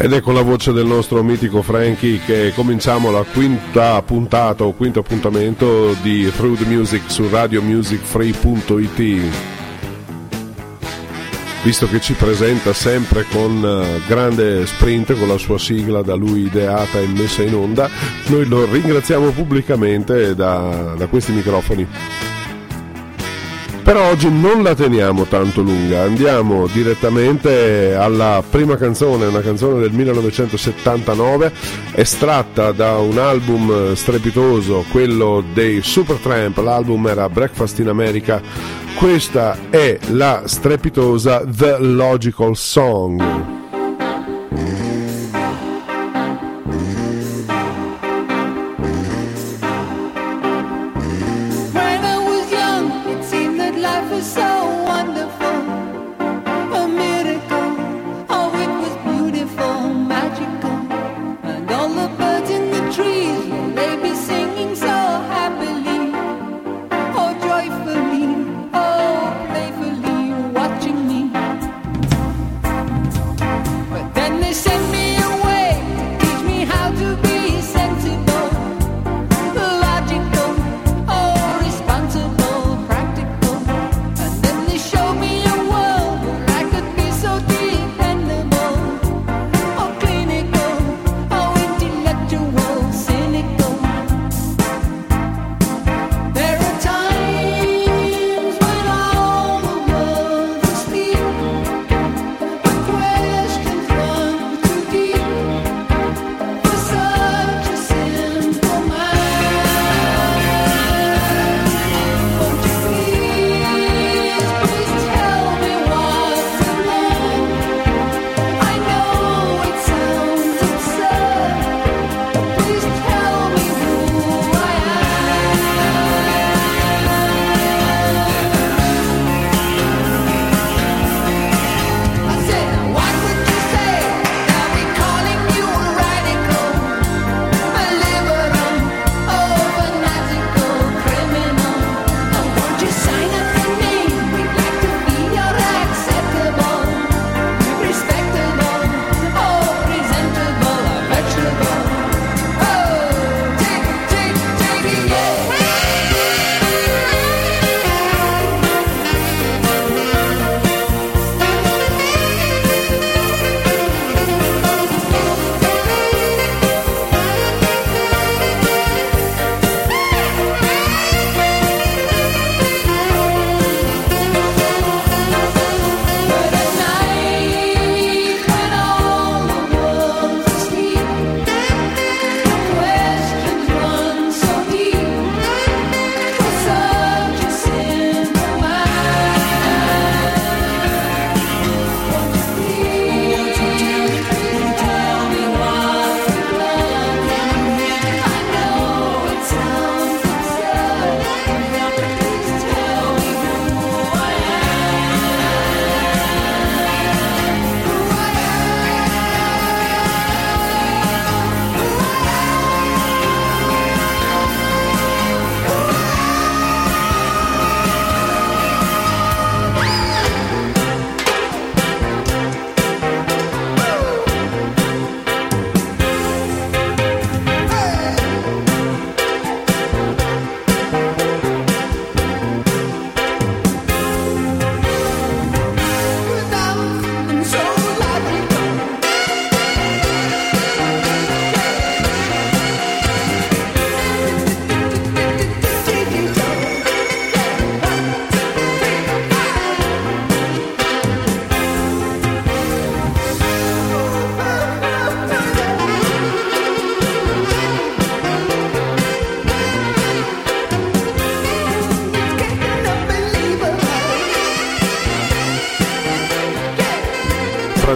Ed è con la voce del nostro mitico Frankie che cominciamo la quinta puntata o quinto appuntamento di Through the Music su radiomusicfree.it. Visto che ci presenta sempre con grande sprint, con la sua sigla da lui ideata e messa in onda, noi lo ringraziamo pubblicamente da questi microfoni. Però oggi non la teniamo tanto lunga, andiamo direttamente alla prima canzone, una canzone del 1979, estratta da un album strepitoso, quello dei Supertramp, l'album era Breakfast in America. Questa è la strepitosa The Logical Song.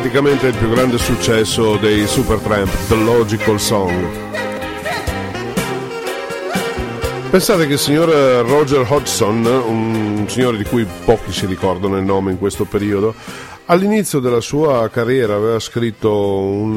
praticamente il più grande successo dei Supertramp, The Logical Song. Pensate che il signor Roger Hodgson, un signore di cui pochi si ricordano il nome in questo periodo, all'inizio della sua carriera aveva scritto,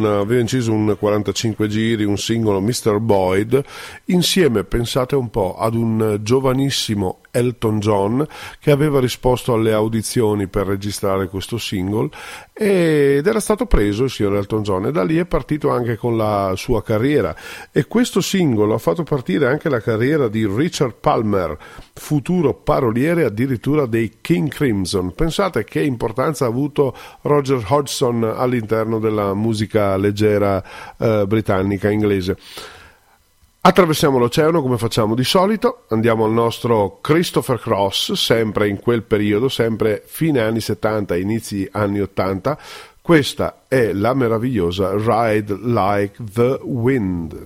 aveva inciso un 45 giri, un singolo Mr. Boyd, insieme, pensate un po', ad un giovanissimo Elton John che aveva risposto alle audizioni per registrare questo single, ed era stato preso il signor Elton John, e da lì è partito anche con la sua carriera. E questo singolo ha fatto partire anche la carriera di Richard Palmer, futuro paroliere addirittura dei King Crimson. Pensate che importanza ha avuto Roger Hodgson all'interno della musica leggera britannica, inglese. Attraversiamo l'oceano come facciamo di solito, andiamo al nostro Christopher Cross, sempre in quel periodo, sempre fine anni 70, inizi anni 80. Questa è la meravigliosa Ride Like the Wind.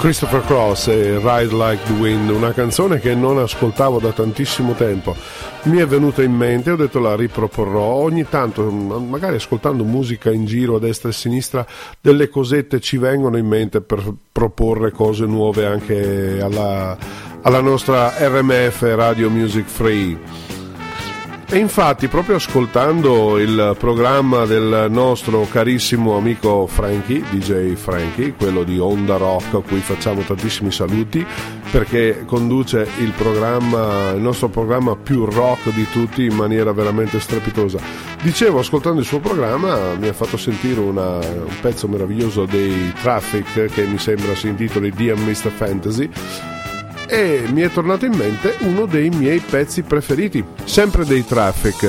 Christopher Cross e Ride Like the Wind, una canzone che non ascoltavo da tantissimo tempo. Mi è venuta in mente, ho detto la riproporrò ogni tanto, magari ascoltando musica in giro a destra e a sinistra, delle cosette ci vengono in mente per proporre cose nuove anche alla nostra RMF, Radio Music Free. E infatti proprio ascoltando il programma del nostro carissimo amico Frankie, DJ Franky, quello di Onda Rock, a cui facciamo tantissimi saluti perché conduce il nostro programma più rock di tutti in maniera veramente strepitosa. Dicevo, ascoltando il suo programma mi ha fatto sentire un pezzo meraviglioso dei Traffic che mi sembra si intitoli Dear Mr. Fantasy, e mi è tornato in mente uno dei miei pezzi preferiti, sempre dei Traffic.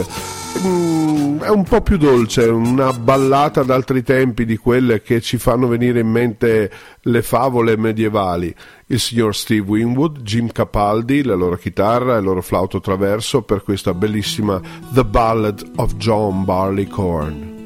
È un po' più dolce, una ballata d'altri tempi, di quelle che ci fanno venire in mente le favole medievali. Il signor Steve Winwood, Jim Capaldi, la loro chitarra e il loro flauto traverso per questa bellissima The Ballad of John Barleycorn.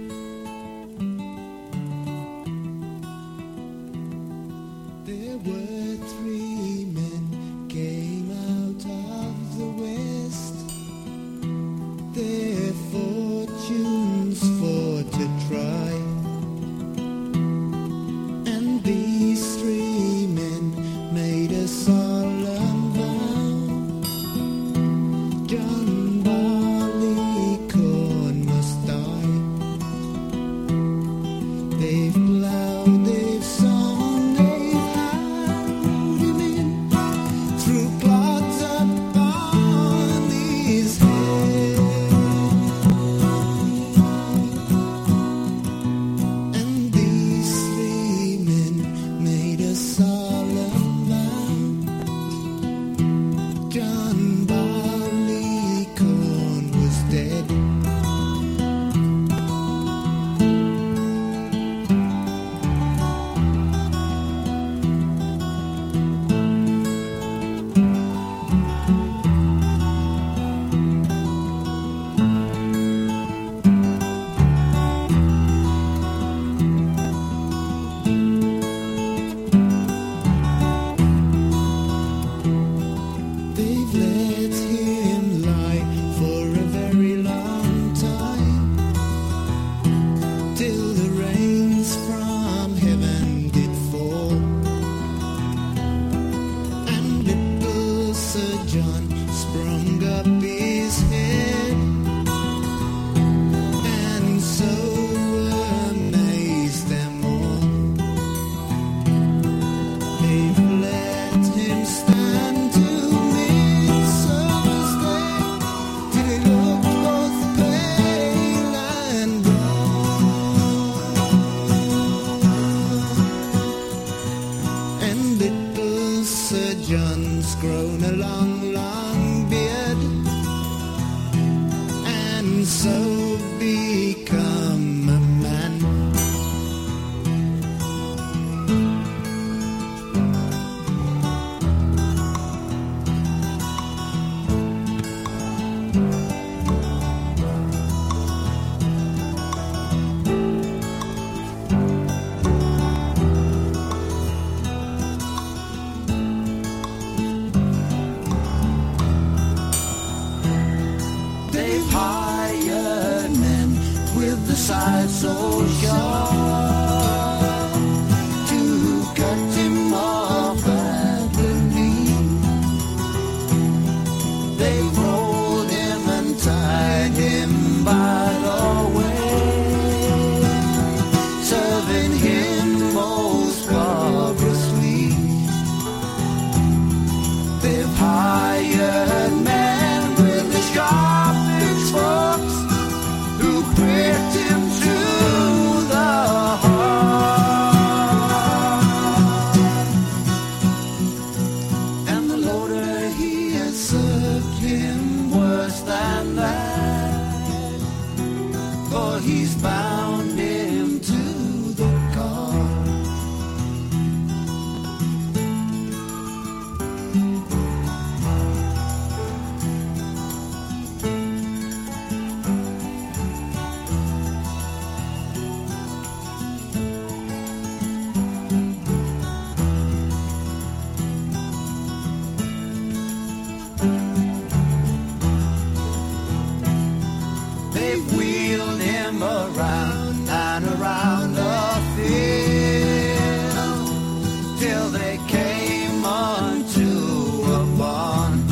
him around and around the field till they came onto a barn,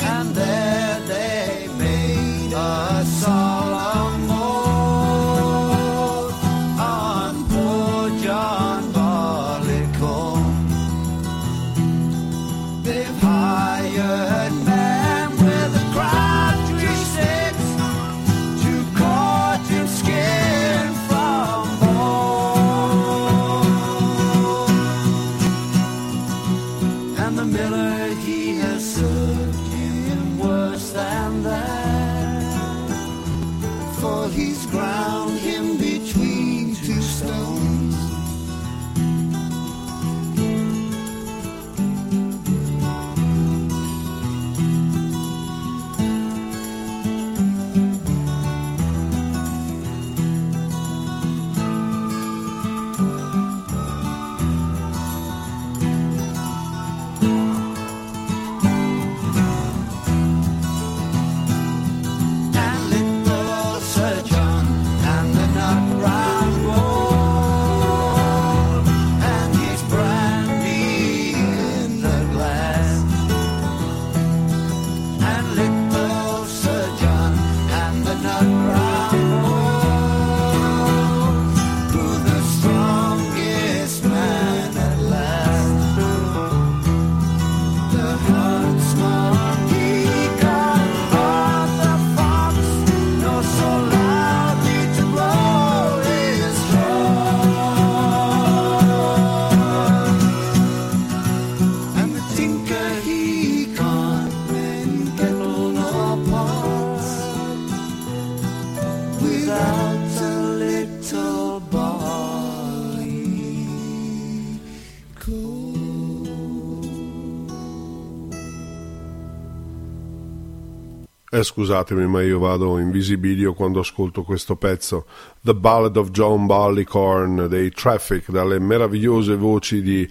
and there they made a solemn oath on poor John Barleycorn. They've hired men with a crowd 36 to cut his skin from bone. And the miller he has served him worse than that, for he's ground him between two stones. And little Sir John and the nut brown gold, and his brandy in the glass. And little Sir John and the nut brown gold grew the strongest man at last. The huntsman he got on the fox, nor so loudly to blow his horn. And the tinker he caught in kettle or pot, without a little barley corn. Scusatemi, ma io vado in visibilio quando ascolto questo pezzo, The Ballad of John Barleycorn dei Traffic, dalle meravigliose voci di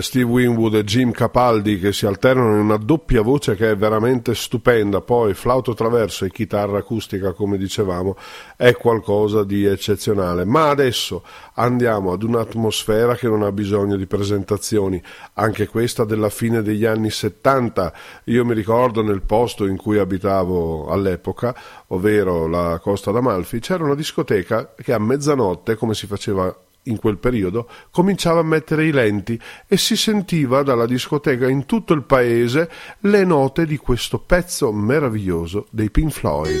Steve Winwood e Jim Capaldi, che si alternano in una doppia voce che è veramente stupenda. Poi flauto traverso e chitarra acustica, come dicevamo, è qualcosa di eccezionale. Ma adesso andiamo ad un'atmosfera che non ha bisogno di presentazioni, anche questa della fine degli anni 70. Io mi ricordo, nel posto in cui abitavo all'epoca, ovvero la Costa d'Amalfi, c'era una discoteca che a mezzanotte, come si faceva in quel periodo, cominciava a mettere i lenti, e si sentiva dalla discoteca in tutto il paese le note di questo pezzo meraviglioso dei Pink Floyd.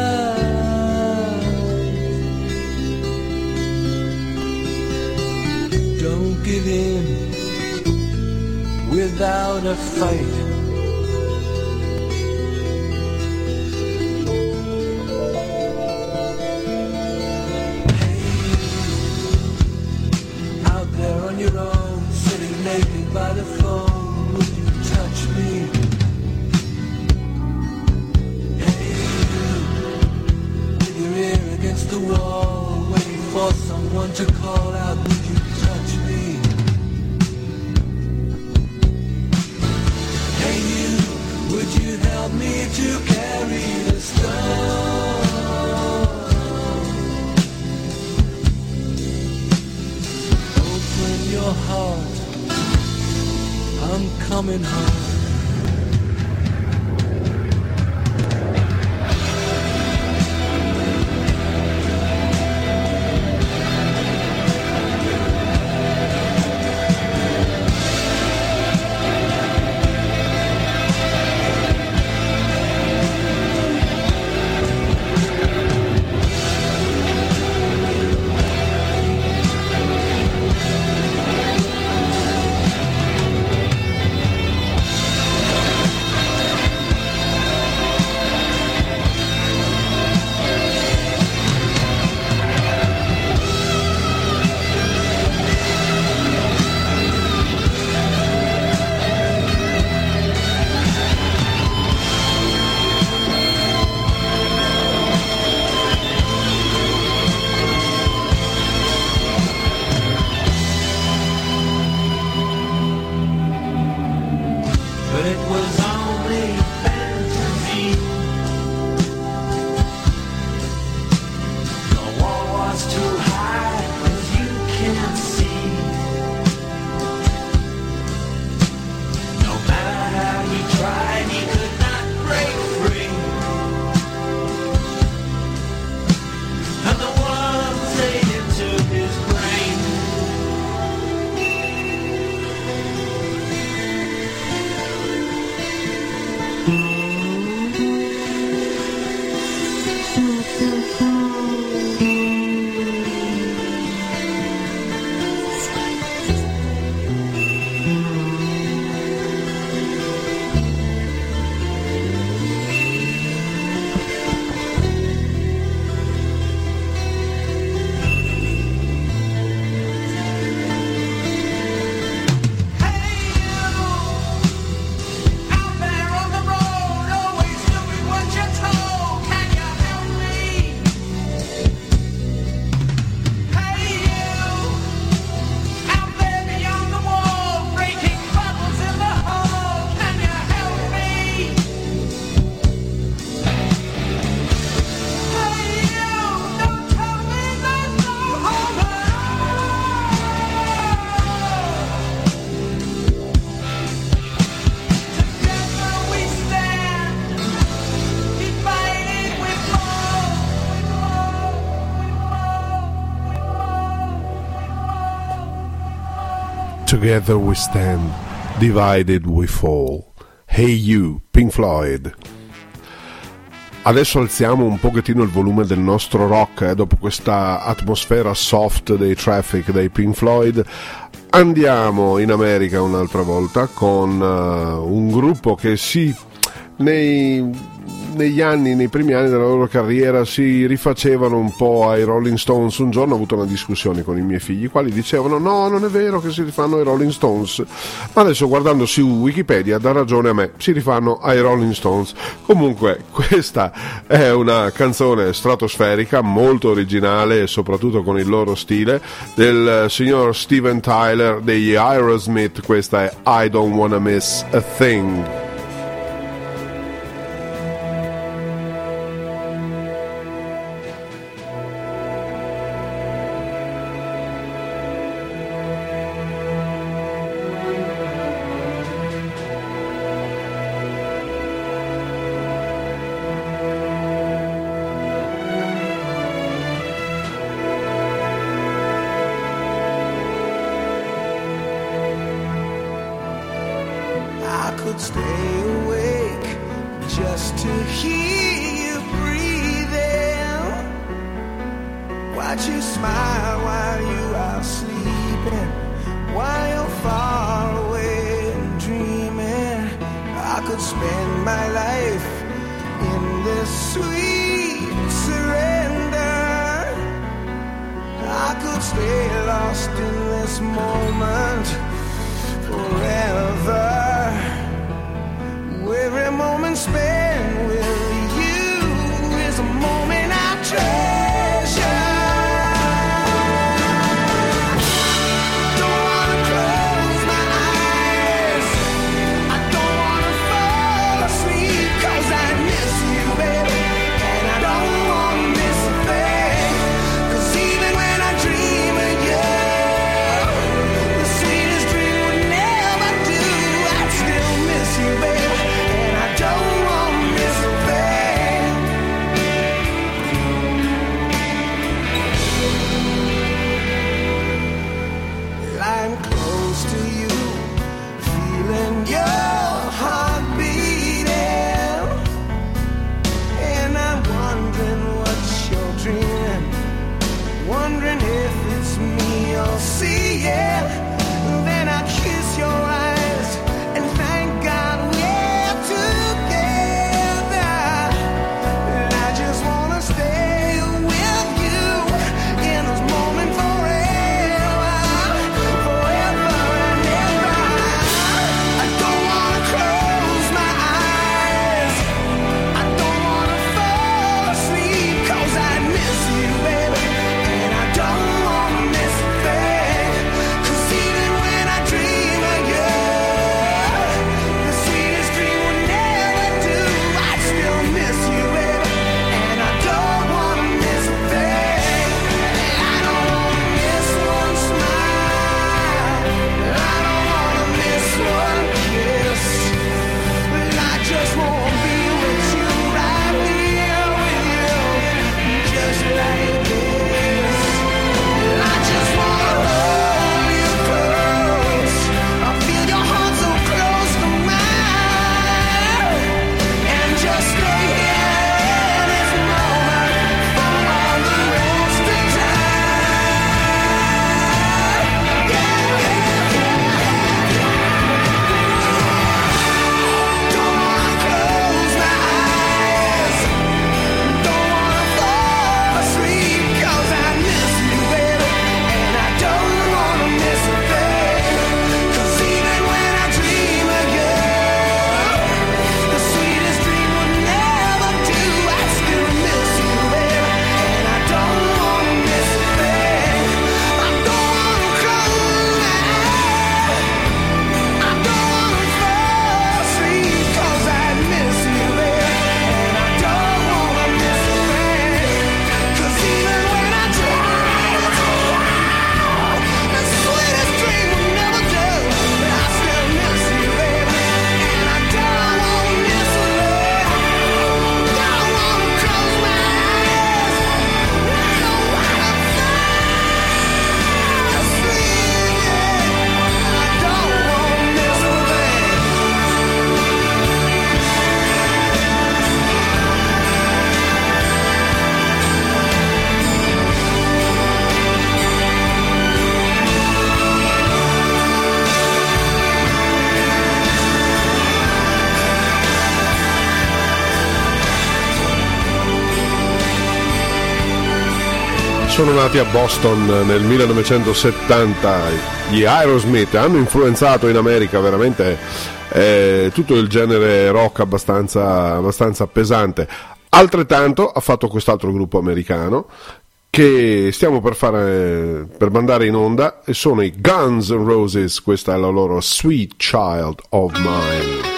Don't give in without a fight. Hey, out there on your own, sitting naked by the phone, would you touch me? Hey, with your ear against the wall, waiting for someone to call out, would you? Help me to carry the stone. Open your heart, I'm coming home. Together we stand, divided we fall. Hey You, Pink Floyd. Adesso alziamo un pochettino il volume del nostro rock, dopo questa atmosfera soft dei Traffic, dei Pink Floyd. Andiamo in America un'altra volta con un gruppo che sì, nei primi anni della loro carriera si rifacevano un po' ai Rolling Stones. Un giorno ho avuto una discussione con i miei figli, i quali dicevano no, non è vero che si rifanno ai Rolling Stones, ma adesso guardando su Wikipedia dà ragione a me, si rifanno ai Rolling Stones. Comunque questa è una canzone stratosferica, molto originale, soprattutto con il loro stile, del signor Steven Tyler degli Aerosmith. Questa è I Don't Wanna Miss a Thing. Cause sono nati a Boston nel 1970. Gli Aerosmith hanno influenzato in America veramente tutto il genere rock abbastanza pesante. Altrettanto ha fatto quest'altro gruppo americano che stiamo per mandare in onda, e sono i Guns N' Roses. Questa è la loro Sweet Child of Mine.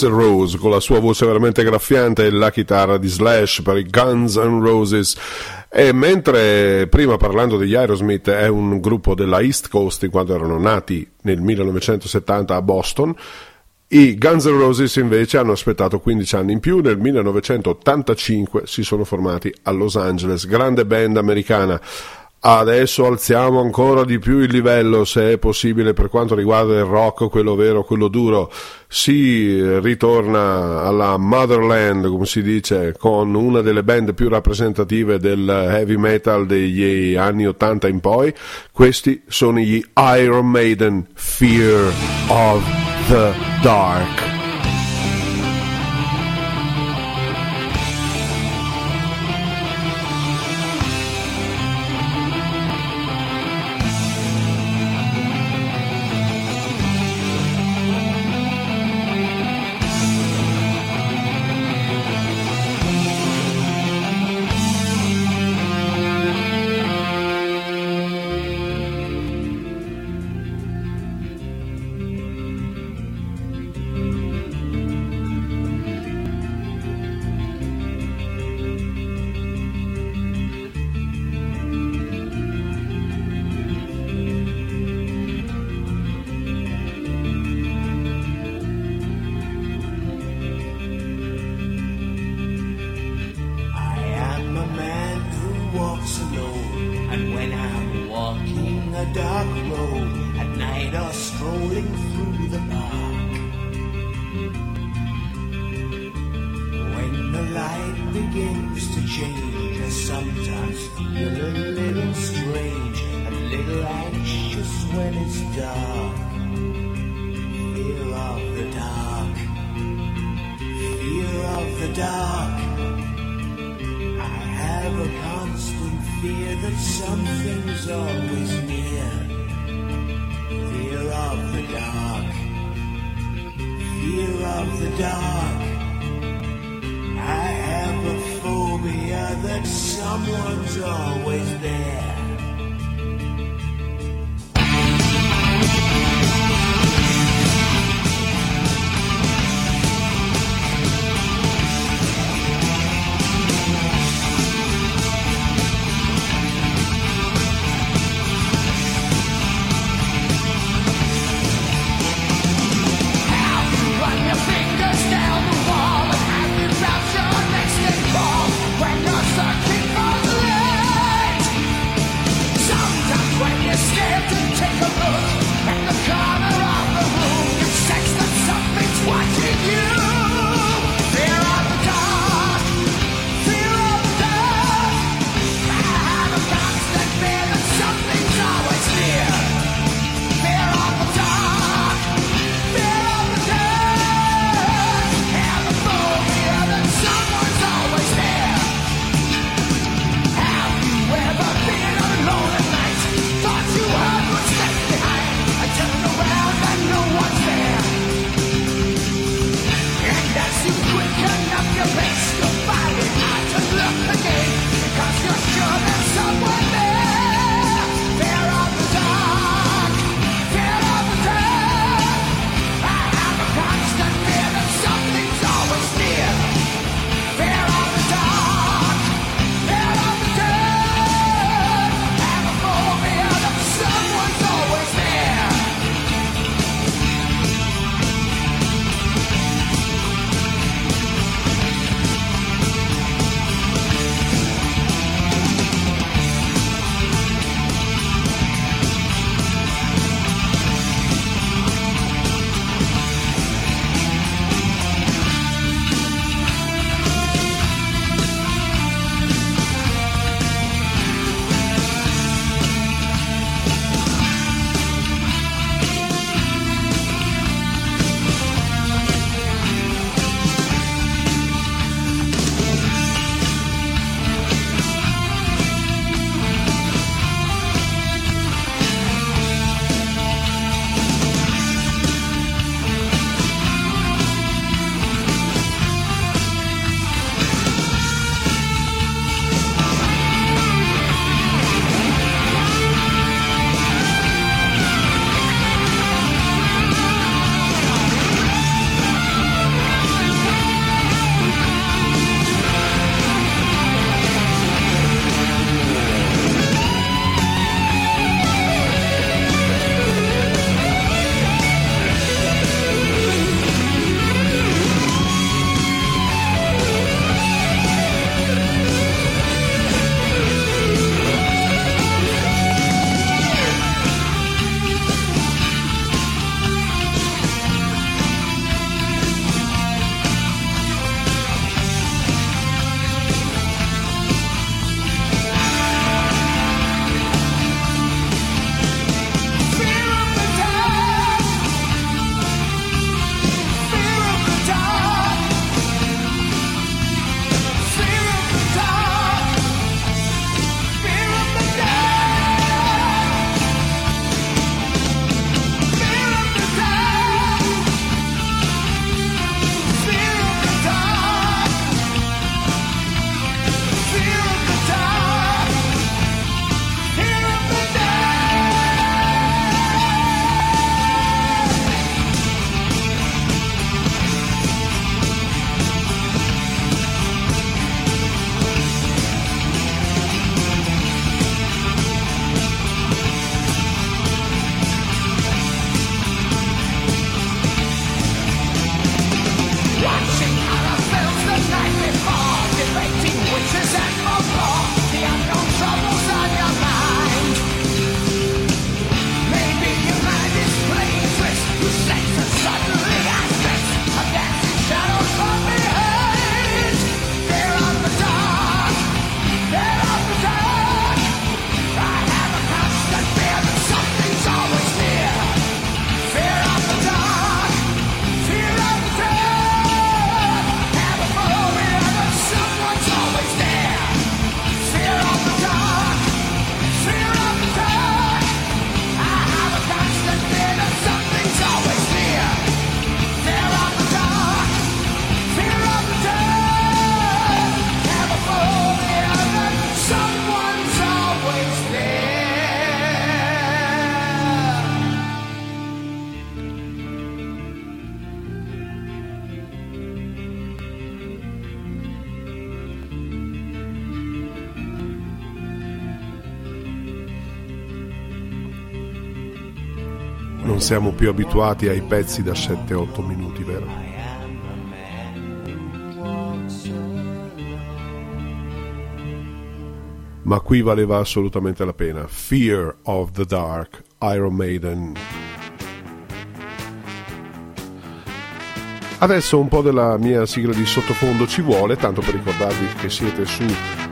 Guns N' Roses, con la sua voce veramente graffiante e la chitarra di Slash per i Guns N' Roses. E mentre prima, parlando degli Aerosmith, è un gruppo della East Coast, quando erano nati nel 1970 a Boston, i Guns N' Roses invece hanno aspettato 15 anni in più, nel 1985 si sono formati a Los Angeles, grande band americana. Adesso alziamo ancora di più il livello, se è possibile, per quanto riguarda il rock, quello vero, quello duro. Si ritorna alla Motherland, come si dice, con una delle band più rappresentative del heavy metal degli anni 80 in poi. Questi sono gli Iron Maiden, Fear of the Dark. Non siamo più abituati ai pezzi da 7-8 minuti, vero? Ma qui valeva assolutamente la pena. Fear of the Dark, Iron Maiden. Adesso un po' della mia sigla di sottofondo ci vuole, tanto per ricordarvi che siete su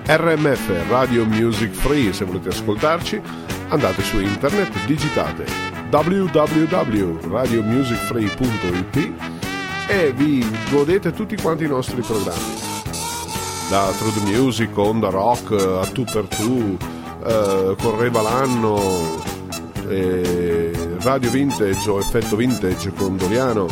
RMF, Radio Music Free. Se volete ascoltarci, andate su internet, digitate www.radiomusicfree.it e vi godete tutti quanti i nostri programmi, da True the Music, Onda Rock, a Tu per Tu, Correva l'anno, Radio Vintage o Effetto Vintage con Doriano.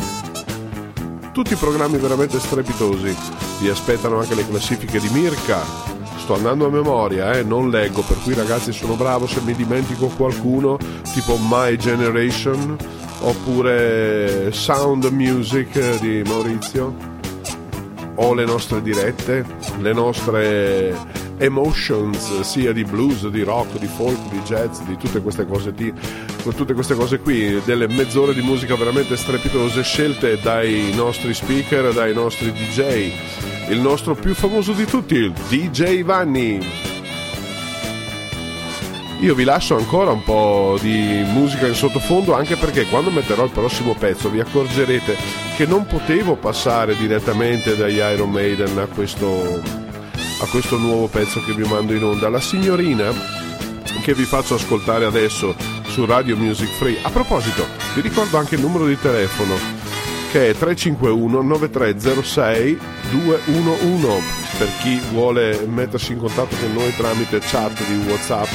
Tutti i programmi veramente strepitosi. Vi aspettano anche le classifiche di Mirka. Sto andando a memoria, non leggo, per cui ragazzi sono bravo se mi dimentico qualcuno, tipo My Generation oppure Sound Music di Maurizio, o le nostre dirette, le nostre emotions, sia di blues, di rock, di folk, di jazz, di tutte queste cose qui, delle mezz'ore di musica veramente strepitose scelte dai nostri speaker, dai nostri DJ. Il nostro più famoso di tutti, il DJ Vanni. Io vi lascio ancora un po' di musica in sottofondo, anche perché quando metterò il prossimo pezzo vi accorgerete che non potevo passare direttamente dagli Iron Maiden a questo nuovo pezzo che vi mando in onda. La signorina che vi faccio ascoltare adesso su Radio Music Free. A proposito, vi ricordo anche il numero di telefono, che è 351 9306 211, per chi vuole mettersi in contatto con noi tramite chat di WhatsApp,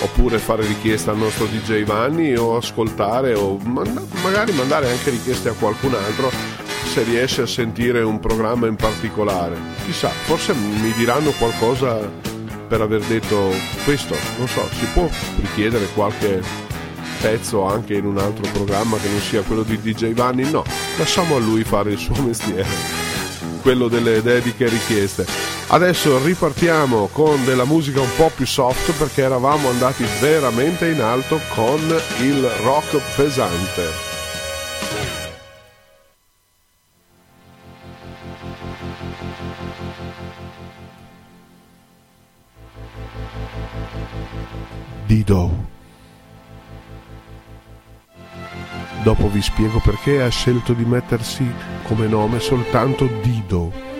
oppure fare richiesta al nostro DJ Vanni, o ascoltare, o magari mandare anche richieste a qualcun altro se riesce a sentire un programma in particolare. Chissà, forse mi diranno qualcosa per aver detto questo, non so, si può richiedere qualche pezzo anche in un altro programma che non sia quello di DJ Vanni? No, lasciamo a lui fare il suo mestiere, quello delle dediche richieste. Adesso ripartiamo con della musica un po' più soft, perché eravamo andati veramente in alto con il rock pesante. Dopo vi spiego perché ha scelto di mettersi come nome soltanto Dido.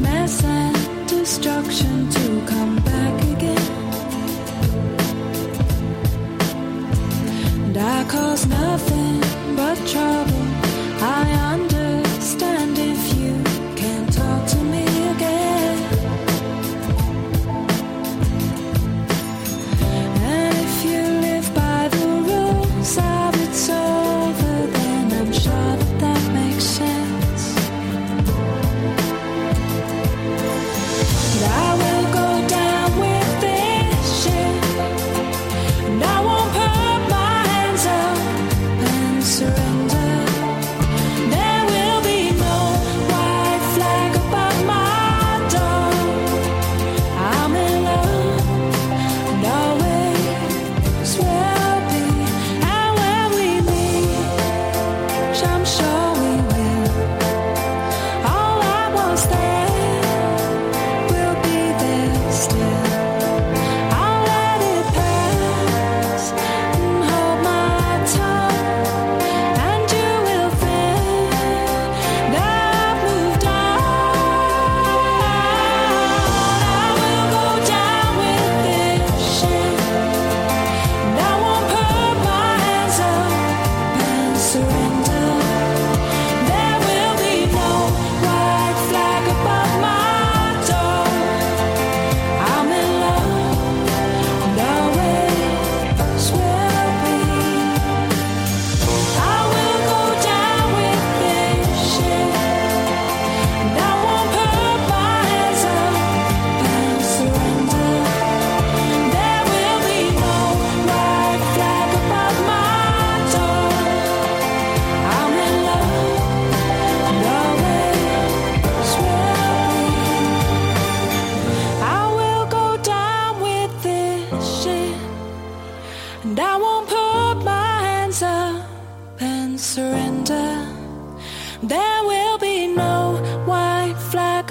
Match.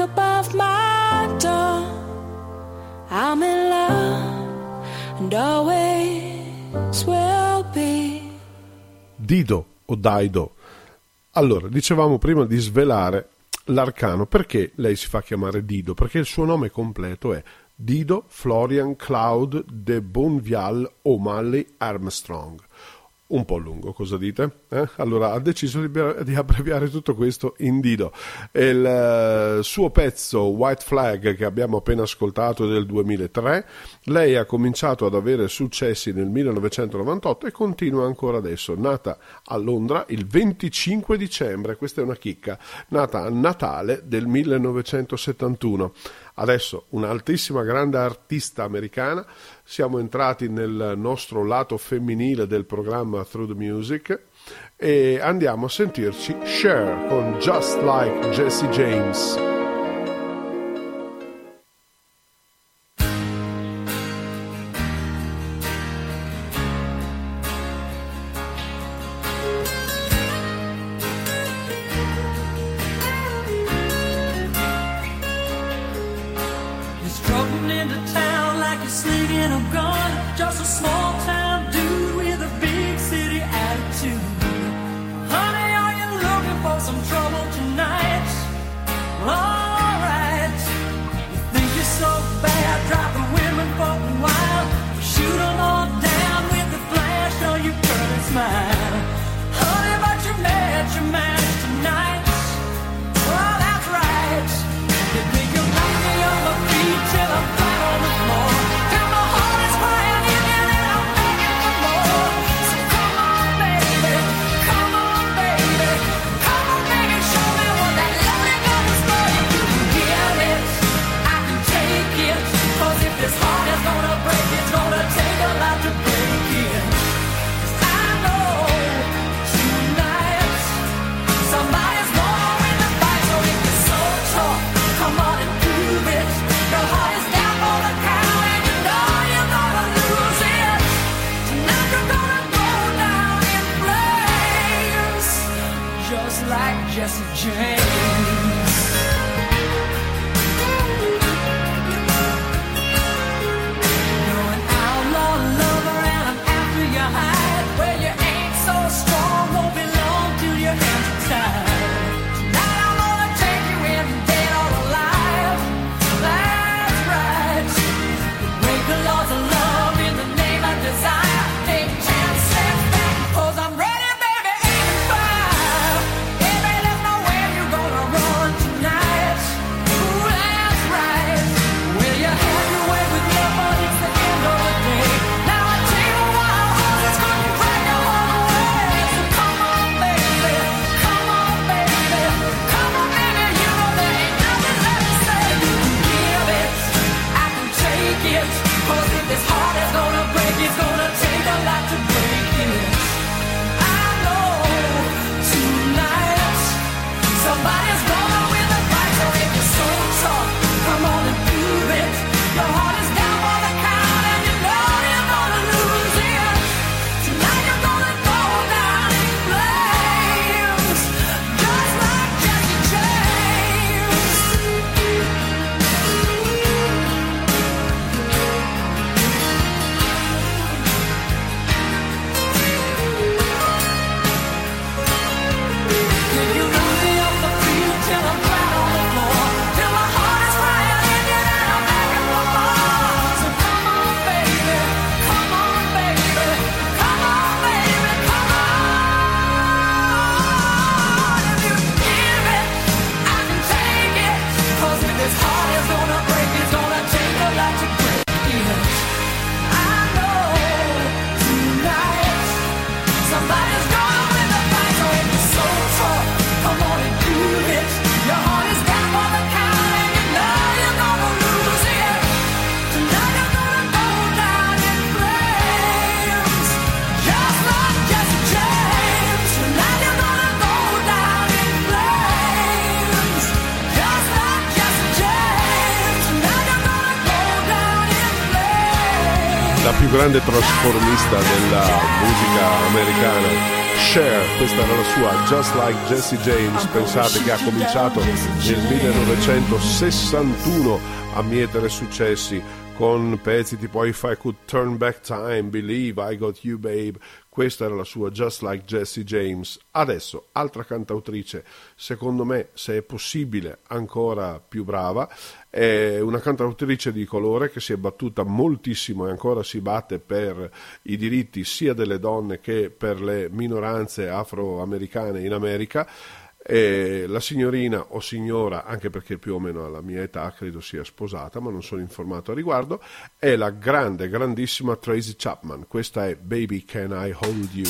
above my door. I'm in love and always will be. Dido o Daido. Allora, dicevamo prima di svelare l'arcano. Perché lei si fa chiamare Dido? Perché il suo nome completo è Dido Florian Cloud de Bonvial O'Malley Armstrong. Un po' lungo, cosa dite? Allora, ha deciso di abbreviare tutto questo in Dido. Il suo pezzo White Flag, che abbiamo appena ascoltato, è del 2003. Lei ha cominciato ad avere successi nel 1998 e continua ancora adesso. Nata a Londra il 25 dicembre, questa è una chicca, nata a Natale del 1971. Adesso un'altissima grande artista americana. Siamo entrati nel nostro lato femminile del programma Through the Music e andiamo a sentirci Cher con Just Like Jesse James. Grande trasformista della musica americana Cher, questa era la sua Just Like Jesse James, pensate che ha cominciato nel 1961 a mietere successi con pezzi tipo If I Could Turn Back Time, Believe, I Got You Babe. Questa era la sua Just Like Jesse James. Adesso, altra cantautrice, secondo me, se è possibile, ancora più brava, è una cantautrice di colore che si è battuta moltissimo e ancora si batte per i diritti sia delle donne che per le minoranze afroamericane in America. E la signorina o signora, anche perché più o meno alla mia età credo sia sposata, ma non sono informato a riguardo, è la grande, grandissima Tracy Chapman. Questa è Baby Can I Hold You.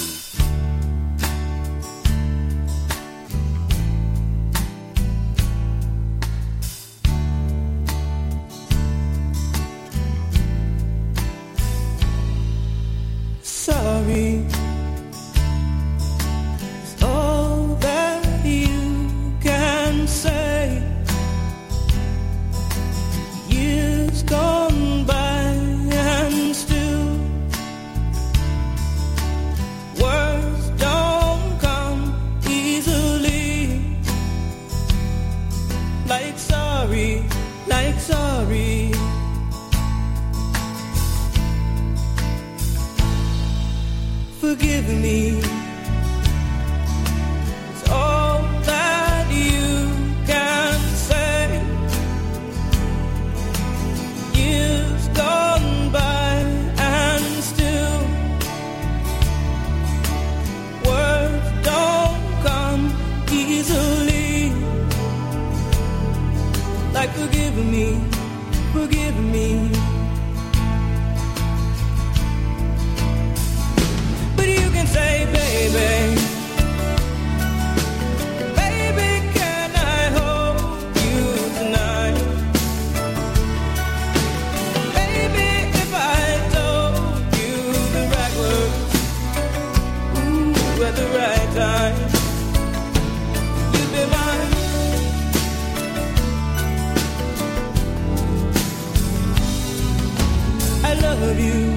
Forgive me. It's all that you can say. Years gone by and still words don't come easily. Like forgive me, forgive me. Say, baby, baby, can I hold you tonight? Baby, if I told you the right words, ooh, at the right time, you'd be mine. I love you.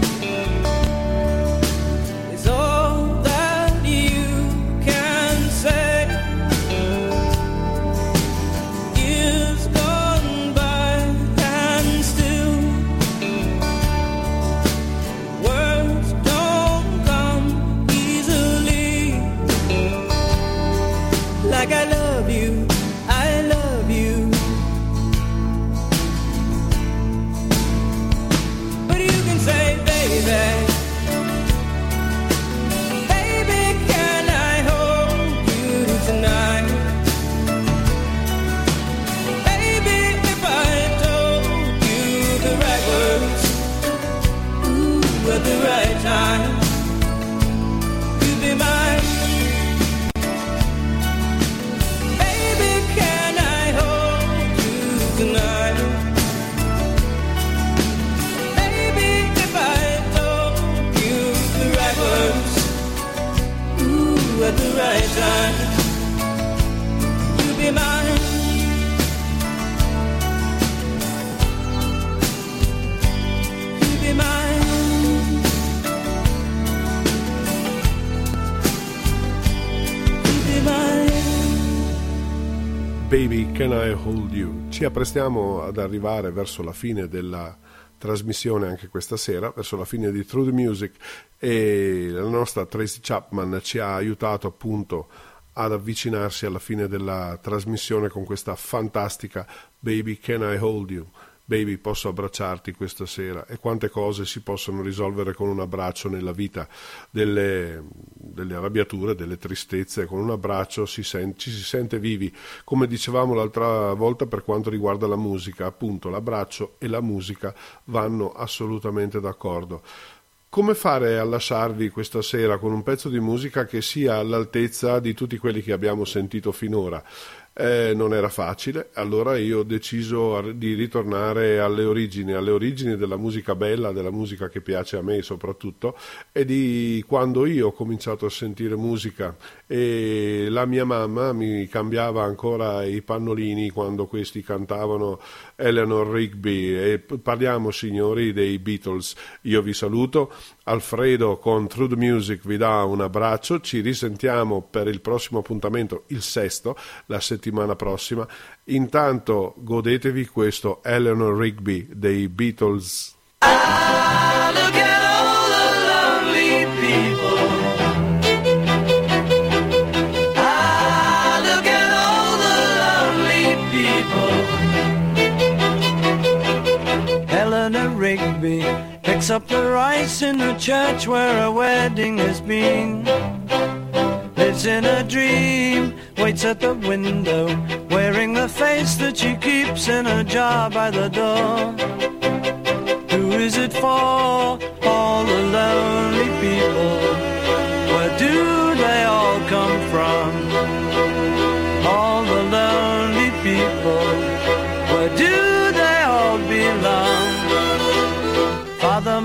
Baby, Can I Hold You? Ci apprestiamo ad arrivare verso la fine della trasmissione anche questa sera, verso la fine di Through the Music, e la nostra Tracy Chapman ci ha aiutato appunto ad avvicinarsi alla fine della trasmissione con questa fantastica Baby, Can I Hold You? Baby, posso abbracciarti questa sera? E quante cose si possono risolvere con un abbraccio nella vita, delle arrabbiature, delle tristezze. Con un abbraccio ci si sente vivi, come dicevamo l'altra volta per quanto riguarda la musica, appunto l'abbraccio e la musica vanno assolutamente d'accordo. Come fare a lasciarvi questa sera con un pezzo di musica che sia all'altezza di tutti quelli che abbiamo sentito finora? Non era facile, allora io ho deciso di ritornare alle origini della musica bella, della musica che piace a me soprattutto, e di quando io ho cominciato a sentire musica e la mia mamma mi cambiava ancora i pannolini quando questi cantavano Eleanor Rigby. E parliamo, signori, dei Beatles. Io vi saluto. Alfredo con True Music vi dà un abbraccio, ci risentiamo per il prossimo appuntamento, il sesto, la settimana prossima. Intanto godetevi questo Eleanor Rigby dei Beatles. Ah, look at all the lovely people. Ah, look at all the lovely people. Eleanor Rigby picks up the rice in the church where a wedding has been. Lives in a dream, waits at the window, wearing the face that she keeps in a jar by the door. Who is it for? All the lonely people. Where do they all come from? All the lonely people. Where do they all belong? Father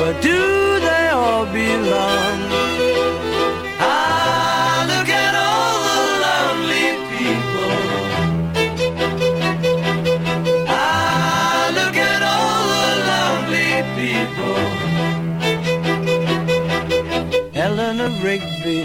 Where do they all belong? Ah, look at all the lonely people. Eleanor Rigby